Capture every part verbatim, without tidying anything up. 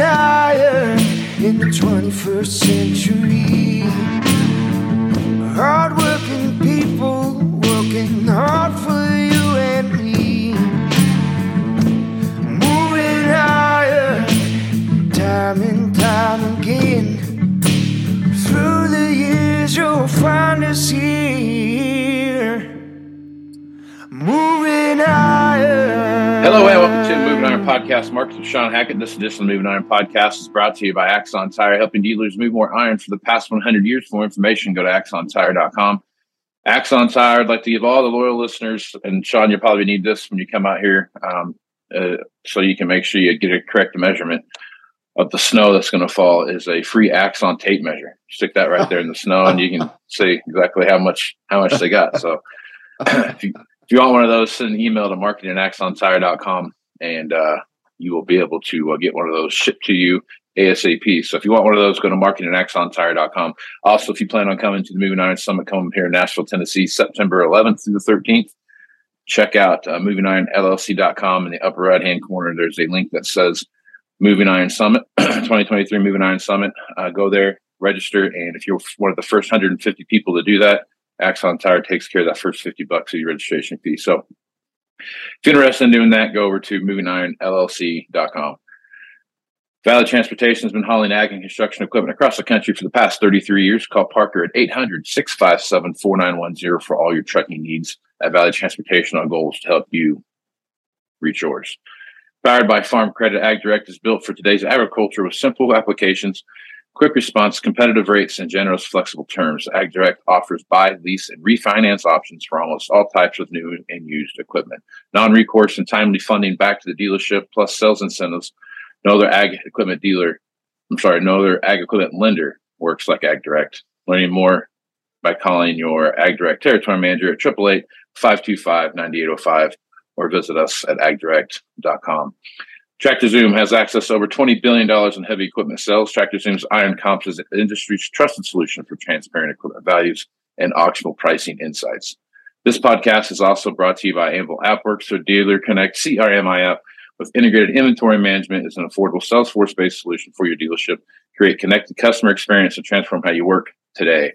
iron in the twenty-first century. Hard-working people working hard for you and me. Moving higher, time and time again. Through the years you'll find us here. Moving higher. Hello and welcome to Moving Iron Podcast. Mark and Sean Hackett. This edition of the Moving Iron Podcast is brought to you by Axon Tire, helping dealers move more iron for the past one hundred years. For more information, go to axon tire dot com. Axon Tire, I'd like to give all the loyal listeners, and Sean, you'll probably need this when you come out here, um, uh, so you can make sure you get a correct measurement of the snow that's going to fall, is a free Axon tape measure. Stick that right there in the snow, and you can see exactly how much how much they got. So if you, if you want one of those, send an email to marketing at axon tire dot com. And uh, you will be able to uh, get one of those shipped to you ASAP. So if you want one of those, go to marketing axon tire dot com. Also, if you plan on coming to the Moving Iron Summit, come here in Nashville, Tennessee, September eleventh through the thirteenth. Check out uh, moving iron L L C dot com. In the upper right-hand corner, there's a link that says Moving Iron Summit, twenty twenty-three Moving Iron Summit. Uh, go there, register, and if you're one of the first one hundred fifty people to do that, Axon Tire takes care of that first fifty bucks of your registration fee. So if you're interested in doing that, go over to moving iron L L C dot com. Valley Transportation has been hauling ag and construction equipment across the country for the past thirty-three years. Call Parker at eight hundred, six five seven, four nine one zero for all your trucking needs. At Valley Transportation, our goal is to help you reach yours. Powered by Farm Credit, AgDirect is built for today's agriculture with simple applications, quick response, competitive rates, and generous, flexible terms. AgDirect offers buy, lease, and refinance options for almost all types of new and used equipment. Non-recourse and timely funding back to the dealership, plus sales incentives. No other ag equipment dealer, I'm sorry, no other ag equipment lender works like AgDirect. Learning more by calling your AgDirect territory manager at eight eight eight, five two five, nine eight zero five or visit us at ag direct dot com. TractorZoom has access to over twenty billion dollars in heavy equipment sales. TractorZoom's IronComps is the industry's trusted solution for transparent equipment values and auctionable pricing insights. This podcast is also brought to you by Anvil AppWorks, or Dealer Connect C R M I app with integrated inventory management. Is an affordable Salesforce-based solution for your dealership. Create connected customer experience and transform how you work today.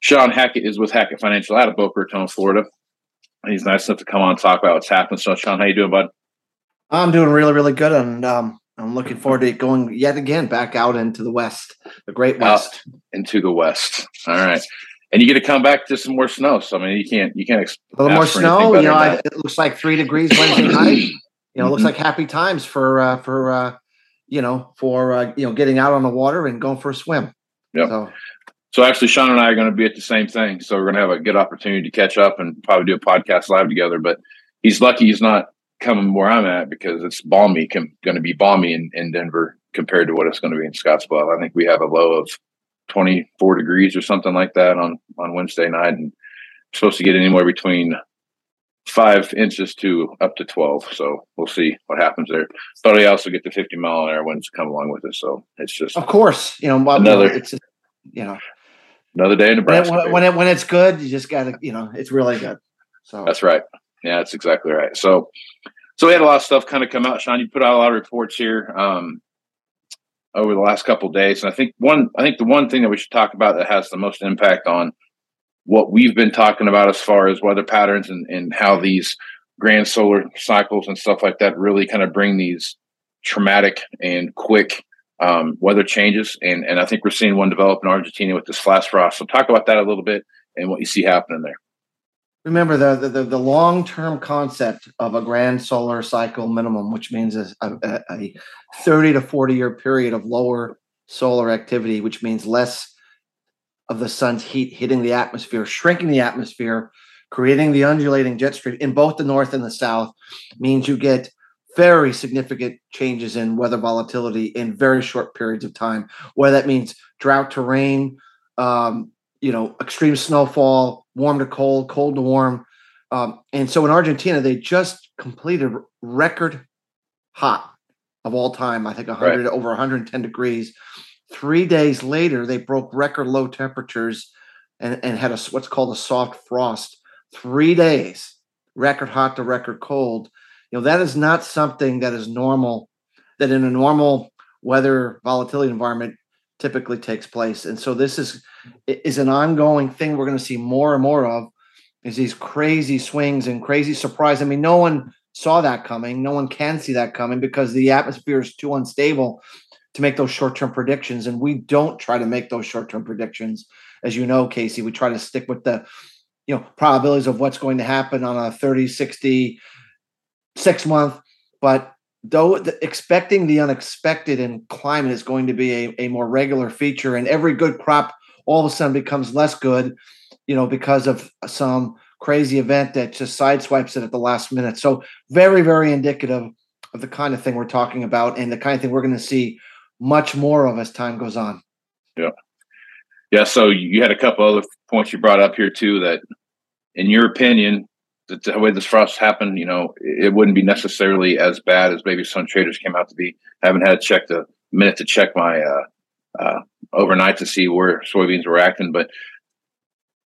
Sean Hackett is with Hackett Financial out of Boca Raton, Florida. He's nice enough to come on and talk about what's happening. So, Sean, how you doing, bud? I'm doing really, really good, and um, I'm looking forward to going yet again back out into the West, the Great West. Out, and to the west. All right. And you get to come back to some more snow. So, I mean, you can't, you can't. A little more snow. You know, I, it looks like three degrees Wednesday night. You know, it looks like happy times for, uh, for, uh, you know, for, uh, you know, getting out on the water and going for a swim. Yeah. So. so actually Sean and I are going to be at the same thing. So we're going to have a good opportunity to catch up and probably do a podcast live together, but he's lucky he's not coming where I'm at because it's balmy, com- going to be balmy in, in Denver compared to what it's going to be in Scottsbluff. I think we have a low of twenty-four degrees or something like that on, on Wednesday night. And we're supposed to get anywhere between five inches to up to twelve. So we'll see what happens there. But we also get the fifty mile an hour winds come along with it. So it's just, of course, you know, another, it's just, you know, another day in Nebraska. When, it, when, it, when it's good, you just gotta, you know, it's really good. So that's right. Yeah, that's exactly right. So, so we had a lot of stuff kind of come out. Sean, you put out a lot of reports here. Um, over the last couple of days. And I think one, I think the one thing that we should talk about that has the most impact on what we've been talking about as far as weather patterns and, and how these grand solar cycles and stuff like that really kind of bring these traumatic and quick um, weather changes. And, and I think we're seeing one develop in Argentina with this flash frost. So talk about that a little bit and what you see happening there. Remember the, the, the long-term concept of a grand solar cycle minimum, which means a, a, a thirty to forty year period of lower solar activity, which means less of the sun's heat hitting the atmosphere, shrinking the atmosphere, creating the undulating jet stream in both the north and the south, means you get very significant changes in weather volatility in very short periods of time, whether that means drought to rain, um, you know, extreme snowfall, warm to cold, cold to warm. Um, and so in Argentina, they just completed record hot of all time, I think one hundred, right. over one hundred ten degrees. Three days later, they broke record low temperatures and, and had a what's called a soft frost. Three days, record hot to record cold. You know, that is not something that is normal, that in a normal weather volatility environment typically takes place. And so this is is an ongoing thing we're going to see more and more of, is these crazy swings and crazy surprise. I mean, no one saw that coming. No one can see that coming because the atmosphere is too unstable to make those short-term predictions. And we don't try to make those short-term predictions. As you know, Casey, we try to stick with the, you know, probabilities of what's going to happen on a thirty, sixty, six month, but though the, expecting the unexpected in climate is going to be a, a more regular feature, and every good crop all of a sudden becomes less good, you know, because of some crazy event that just sideswipes it at the last minute. So very, very indicative of the kind of thing we're talking about and the kind of thing we're going to see much more of as time goes on. Yeah. Yeah. So you had a couple other points you brought up here too, that in your opinion, the way this frost happened, you know, it wouldn't be necessarily as bad as maybe some traders came out to be. I haven't had a check the minute to check my uh, uh, overnight to see where soybeans were acting, but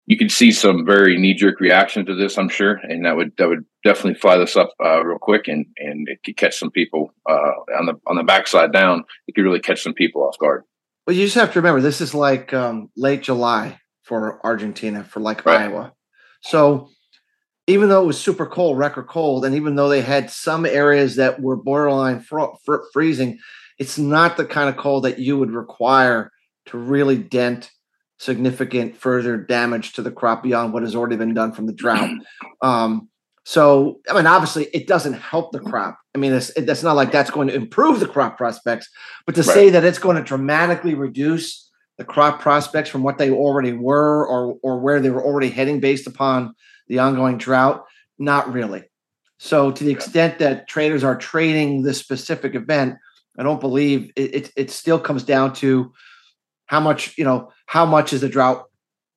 you can see some very knee-jerk reaction to this, I'm sure, and that would that would definitely fly this up uh, real quick, and and it could catch some people uh, on the on the backside down. It could really catch some people off guard. Well, you just have to remember this is like um, late July for Argentina, for like right. Iowa, so. Even though it was super cold, record cold, and even though they had some areas that were borderline fro- fr- freezing, it's not the kind of cold that you would require to really dent significant further damage to the crop beyond what has already been done from the drought. Um, so, I mean, obviously, it doesn't help the crop. I mean, it's, it, it's not like that's going to improve the crop prospects, but to right. say that it's going to dramatically reduce the crop prospects from what they already were or or where they were already heading based upon the ongoing drought, not really. So to the extent that traders are trading this specific event, I don't believe it, it, it still comes down to how much, you know, how much is the drought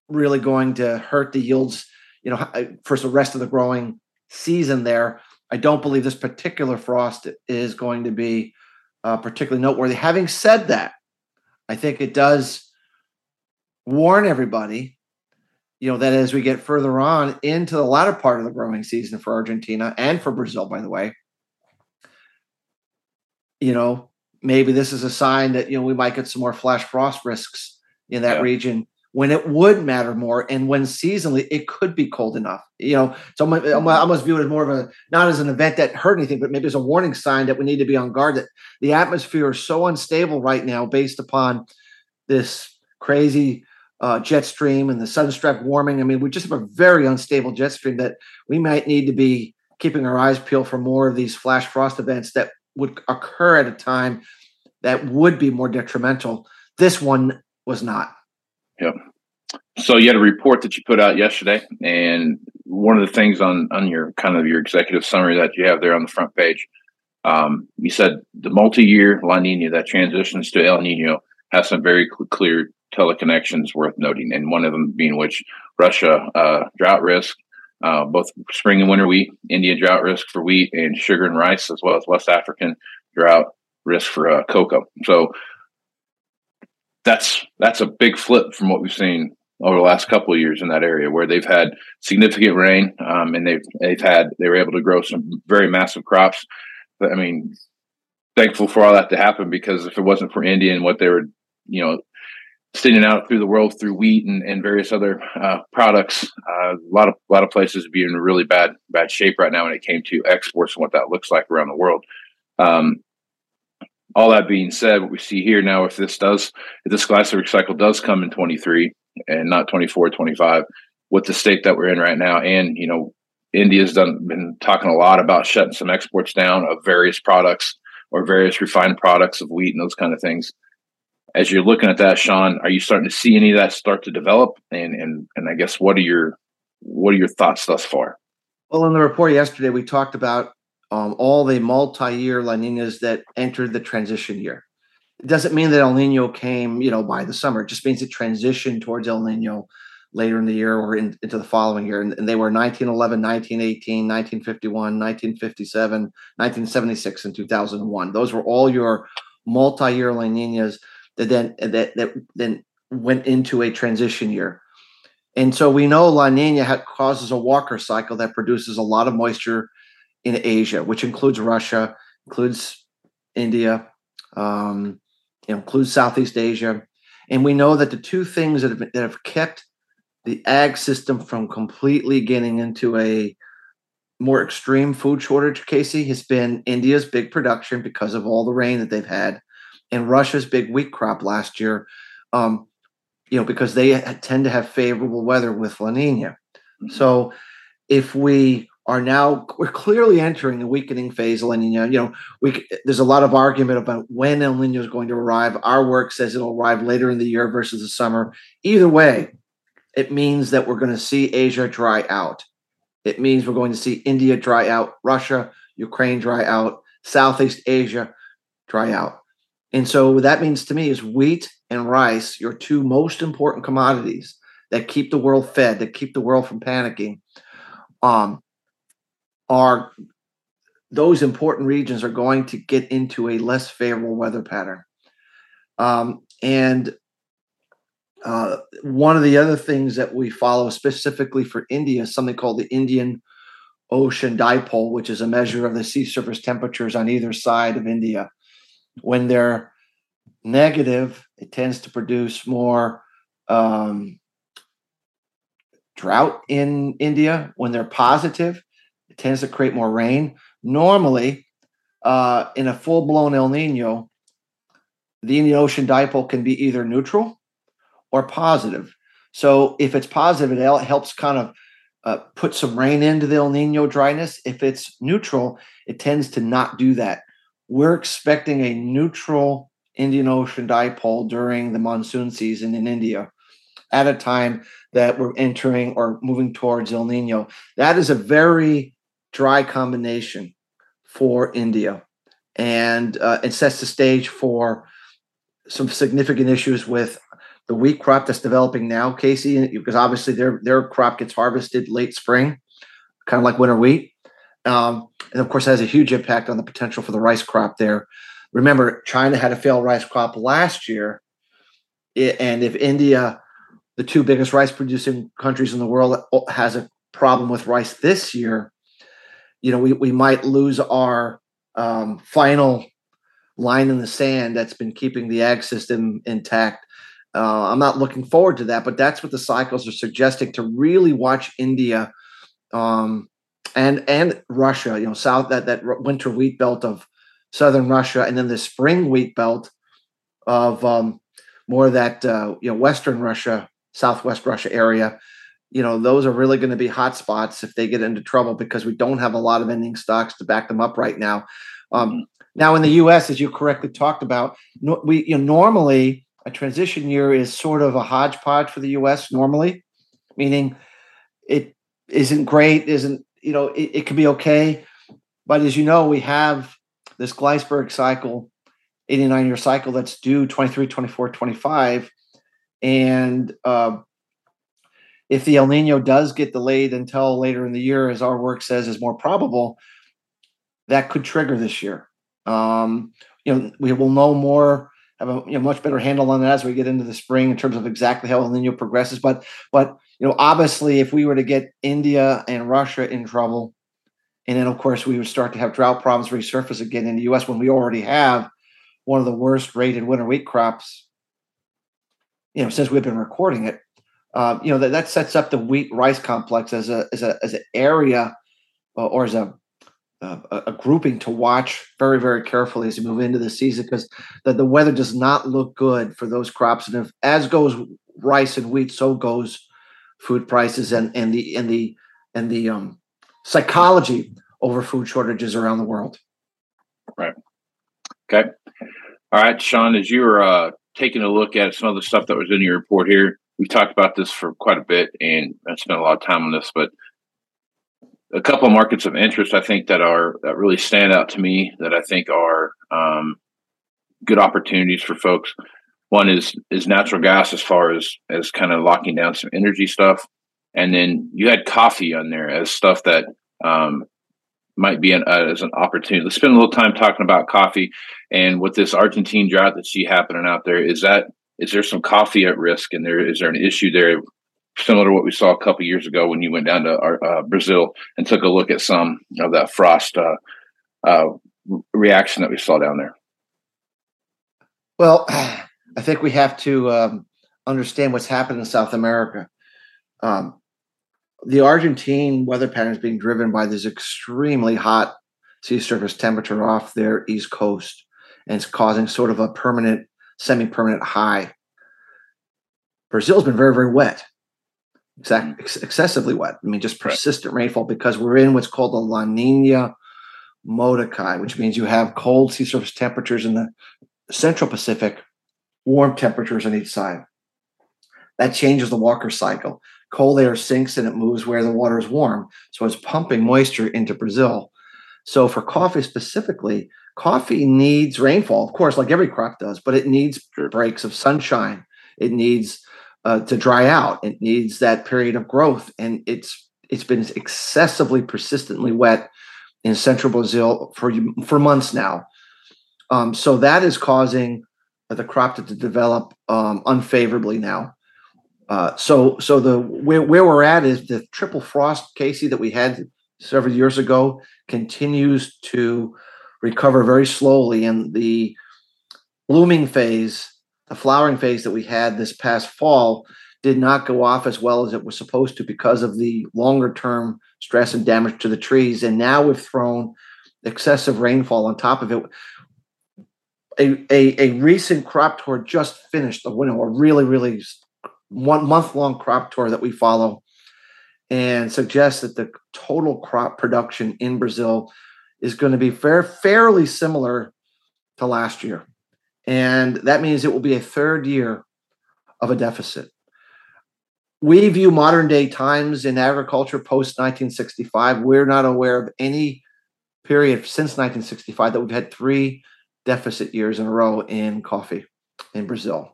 really going to hurt the yields, you know, for the rest of the growing season there. I don't believe this particular frost is going to be uh, particularly noteworthy. Having said that, I think it does warn everybody, you know, that as we get further on into the latter part of the growing season for Argentina and for Brazil, by the way, you know, maybe this is a sign that, you know, we might get some more flash frost risks in that yeah. region when it would matter more. And when seasonally it could be cold enough, you know, so I almost view it as more of a, not as an event that hurt anything, but maybe as a warning sign that we need to be on guard, that the atmosphere is so unstable right now based upon this crazy uh, jet stream and the sunstrap warming. I mean, we just have a very unstable jet stream that we might need to be keeping our eyes peeled for more of these flash frost events that would occur at a time that would be more detrimental. This one was not. Yep. So you had a report that you put out yesterday, and one of the things on, on your kind of your executive summary that you have there on the front page, um, you said the multi-year La Nina that transitions to El Nino has some very cl- clear teleconnections worth noting, and one of them being which Russia uh, drought risk, uh, both spring and winter wheat, India drought risk for wheat and sugar and rice, as well as West African drought risk for uh, cocoa. So that's that's a big flip from what we've seen over the last couple of years in that area, where they've had significant rain, um, and they've they've had they were able to grow some very massive crops. But, I mean, thankful for all that to happen, because if it wasn't for India and what they were, you know, sending out through the world through wheat and, and various other uh, products, uh, a lot of a lot of places would be in really bad bad shape right now when it came to exports and what that looks like around the world. Um, All that being said, what we see here now, if this does, if this Gleissberg cycle does come in twenty-three and not twenty-four, twenty-five, with the state that we're in right now, and, you know, India's done been talking a lot about shutting some exports down of various products or various refined products of wheat and those kind of things. As you're looking at that, Sean, are you starting to see any of that start to develop? And and and I guess what are your what are your thoughts thus far? Well, in the report yesterday, we talked about Um, all the multi-year La Ninas that entered the transition year. It doesn't mean that El Nino came, you know, by the summer. It just means it transitioned towards El Nino later in the year or in, into the following year. And, and they were nineteen eleven, nineteen eighteen, nineteen fifty-one, nineteen fifty-seven, nineteen seventy-six, and two thousand one. Those were all your multi-year La Ninas that then that, that then went into a transition year. And so we know La Nina ha- causes a Walker cycle that produces a lot of moisture in Asia, which includes Russia, includes India, um, you know, includes Southeast Asia. And we know that the two things that have, been, that have kept the ag system from completely getting into a more extreme food shortage, Casey, has been India's big production because of all the rain that they've had, and Russia's big wheat crop last year, um, you know, because they tend to have favorable weather with La Nina. Mm-hmm. So if we... are now we're clearly entering the weakening phase of La Nina. You know, we there's a lot of argument about when El Nino is going to arrive. Our work says it'll arrive later in the year versus the summer. Either way, it means that we're going to see Asia dry out. It means we're going to see India dry out, Russia, Ukraine dry out, Southeast Asia dry out. And so what that means to me is wheat and rice, your two most important commodities that keep the world fed, that keep the world from panicking. Um, are those important regions are going to get into a less favorable weather pattern. Um, and uh, one of the other things that we follow specifically for India is something called the Indian Ocean Dipole, which is a measure of the sea surface temperatures on either side of India. When they're negative, it tends to produce more um, drought in India. When they're positive, tends to create more rain. Normally, uh, in a full-blown El Nino, the Indian Ocean Dipole can be either neutral or positive. So if it's positive, it helps kind of uh, put some rain into the El Nino dryness. If it's neutral, it tends to not do that. We're expecting a neutral Indian Ocean Dipole during the monsoon season in India, at a time that we're entering or moving towards El Nino. That is a very dry combination for India, and uh, it sets the stage for some significant issues with the wheat crop that's developing now, Casey, because obviously their their crop gets harvested late spring, kind of like winter wheat, um, and of course has a huge impact on the potential for the rice crop there. Remember, China had a failed rice crop last year, and if India, the two biggest rice producing countries in the world, has a problem with rice this year, you know, we, we might lose our um, final line in the sand that's been keeping the ag system intact. Uh, I'm not looking forward to that, but that's what the cycles are suggesting, to really watch India um, and and Russia, you know, south that, that winter wheat belt of southern Russia, and then the spring wheat belt of um, more of that uh, you know, Western Russia, Southwest Russia area. You know, those are really going to be hot spots if they get into trouble, because we don't have a lot of ending stocks to back them up right now. Um, now, in the U S, as you correctly talked about, no, we you know, normally a transition year is sort of a hodgepodge for the U S normally, meaning it isn't great, isn't, you know, it, it can be okay. But as you know, we have this Gleissberg cycle, eighty-nine year cycle that's due twenty-three, twenty-four, twenty-five. And uh, if the El Nino does get delayed until later in the year, as our work says is more probable, that could trigger this year. Um, you know, we will know more, have a you know, much better handle on that as we get into the spring in terms of exactly how El Nino progresses. But, but you know, obviously, if we were to get India and Russia in trouble, and then, of course, we would start to have drought problems resurface again in the U S when we already have one of the worst rated winter wheat crops, you know, since we've been recording it. Uh, you know, that, that sets up the wheat rice complex as a as a as an area uh, or as a, uh, a grouping to watch very, very carefully as you move into the season, because the, the weather does not look good for those crops. And if, as goes rice and wheat, so goes food prices and and the and the and the um, psychology over food shortages around the world. Right. Okay. All right, Sean, as you were uh, taking a look at some of the stuff that was in your report here, we talked about this for quite a bit and I spent a lot of time on this, but a couple of markets of interest, I think, that are that really stand out to me that I think are um, good opportunities for folks. One is is natural gas, as far as as kind of locking down some energy stuff. And then you had coffee on there as stuff that um, might be an, uh, as an opportunity. Let's spend a little time talking about coffee. And with this Argentine drought that see happening out there, is that is there some coffee at risk? And there is there an issue there similar to what we saw a couple of years ago when you went down to our, uh, Brazil and took a look at some of that frost uh, uh, reaction that we saw down there? Well, I think we have to um, understand what's happened in South America. Um, The Argentine weather pattern is being driven by this extremely hot sea surface temperature off their east coast, and it's causing sort of a permanent, semi-permanent high. Brazil's been very, very wet, exactly, ex- excessively wet. I mean, just persistent right. rainfall, because we're in what's called the La Nina Modoki, which means you have cold sea surface temperatures in the Central Pacific, warm temperatures on each side. That changes the Walker cycle. Cold air sinks and it moves where the water is warm. So it's pumping moisture into Brazil. So for coffee specifically, coffee needs rainfall, of course, like every crop does, but it needs breaks of sunshine. It needs uh, to dry out. It needs that period of growth. And it's it's been excessively persistently wet in central Brazil for, for months now. Um, so that is causing the crop to, to develop um, unfavorably now. Uh, so, so the where, where we're at is the triple frost, Casey, that we had several years ago continues to recover very slowly, and the blooming phase, the flowering phase that we had this past fall, did not go off as well as it was supposed to because of the longer-term stress and damage to the trees. And now we've thrown excessive rainfall on top of it. A a, a recent crop tour just finished, a, you know, a really really one month-long crop tour that we follow, and suggests that the total crop production in Brazil is going to be fair, fairly similar to last year. And that means it will be a third year of a deficit. We view modern-day times in agriculture post-nineteen sixty-five. We're not aware of any period since nineteen sixty-five that we've had three deficit years in a row in coffee in Brazil.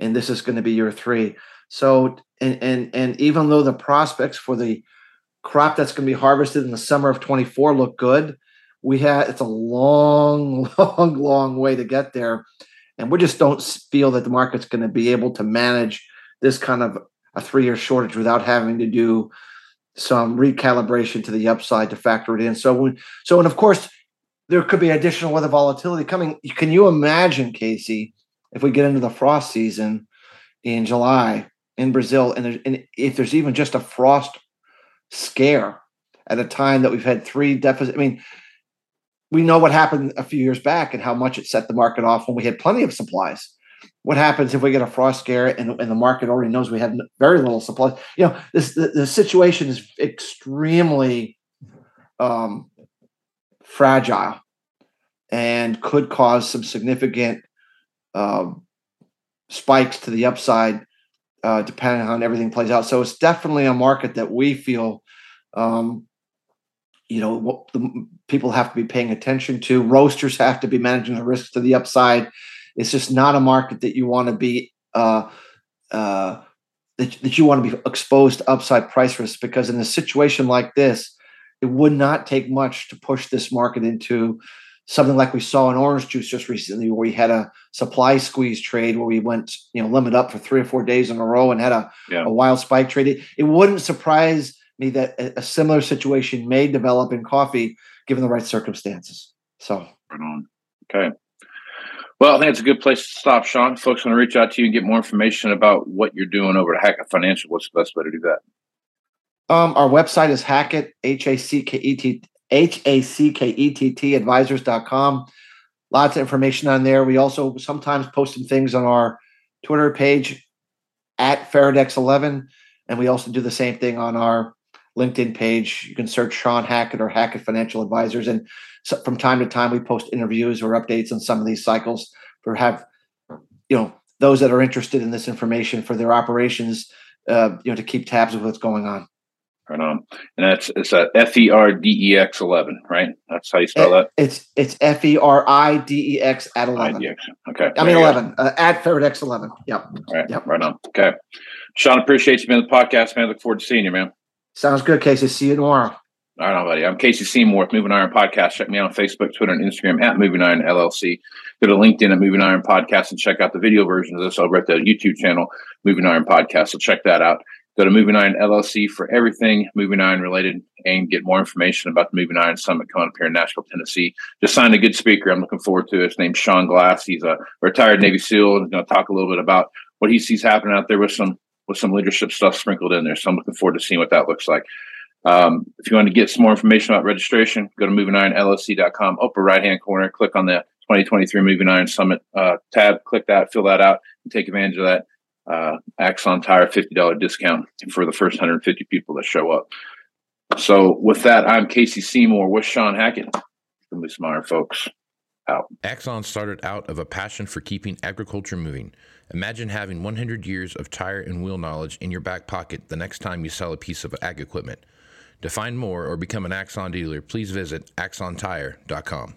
And this is going to be year three. So, and and and even though the prospects for the crop that's going to be harvested in the summer of twenty-four look good, we have it's a long, long, long way to get there, and we just don't feel that the market's going to be able to manage this kind of a three-year shortage without having to do some recalibration to the upside to factor it in. So, when, so and of course, there could be additional weather volatility coming. Can you imagine, Casey? If we get into the frost season in July in Brazil, and, there's, and if there's even just a frost scare at a time that we've had three deficits, I mean, we know what happened a few years back and how much it set the market off when we had plenty of supplies. What happens if we get a frost scare and, and the market already knows we have very little supply? You know, this the, the situation is extremely um, fragile and could cause some significant um, spikes to the upside, uh, depending on how everything plays out. So it's definitely a market that we feel, um, you know, what the, people have to be paying attention to. Roasters have to be managing the risks to the upside. It's just not a market that you want to be uh, uh, that, that you want to be exposed to upside price risk, because in a situation like this, it would not take much to push this market into something like we saw in orange juice just recently, where we had a supply squeeze trade where we went, you know, limit up for three or four days in a row and had a, yeah. a wild spike trade. It, it wouldn't surprise me that a, a similar situation may develop in coffee given the right circumstances. So, right on. Okay. Well, I think it's a good place to stop, Sean. Folks want to reach out to you and get more information about what you're doing over at Hackett Financial. What's the best way to do that? Um, our website is Hackett, H A C K E T, H A C K E T T advisors dot com. Lots of information on there. We also sometimes post some things on our Twitter page at Faradex eleven. And we also do the same thing on our LinkedIn page. You can search Sean Hackett or Hackett Financial Advisors. And so from time to time, we post interviews or updates on some of these cycles for have, you know, those that are interested in this information for their operations, uh, you know, to keep tabs of what's going on. Right on. And that's, it's a F E R D E X eleven, right? That's how you spell it, that? It's it's F E R I D E X at eleven. I D X. Okay. I mean, eleven. Uh, at Faradex eleven. Yep. All right. Yep. Right on. Okay. Sean, appreciate you being on the podcast, man. I look forward to seeing you, man. Sounds good, Casey. See you tomorrow. All right, buddy. I'm Casey Seymour with Moving Iron Podcast. Check me out on Facebook, Twitter, and Instagram at Moving Iron L L C. Go to LinkedIn at Moving Iron Podcast and check out the video version of this over at the YouTube channel, Moving Iron Podcast. So check that out. Go to Moving Iron L L C for everything Moving Iron related and get more information about the Moving Iron Summit coming up here in Nashville, Tennessee. Just signed a good speaker. I'm looking forward to it. His name's Sean Glass. He's a retired Navy SEAL. He's going to talk a little bit about what he sees happening out there with some with some leadership stuff sprinkled in there. So I'm looking forward to seeing what that looks like. Um, if you want to get some more information about registration, go to moving iron L L C dot com, upper right-hand corner, click on the twenty twenty-three Moving Iron Summit uh, tab, click that, fill that out, and take advantage of that uh, Axon Tire fifty dollars discount for the first one hundred fifty people that show up. So with that, I'm Casey Seymour with Sean Hackett. From Moving Iron, folks. Out. Axon started out of a passion for keeping agriculture moving. Imagine having one hundred years of tire and wheel knowledge in your back pocket the next time you sell a piece of ag equipment. To find more or become an Axon dealer, please visit axon tire dot com.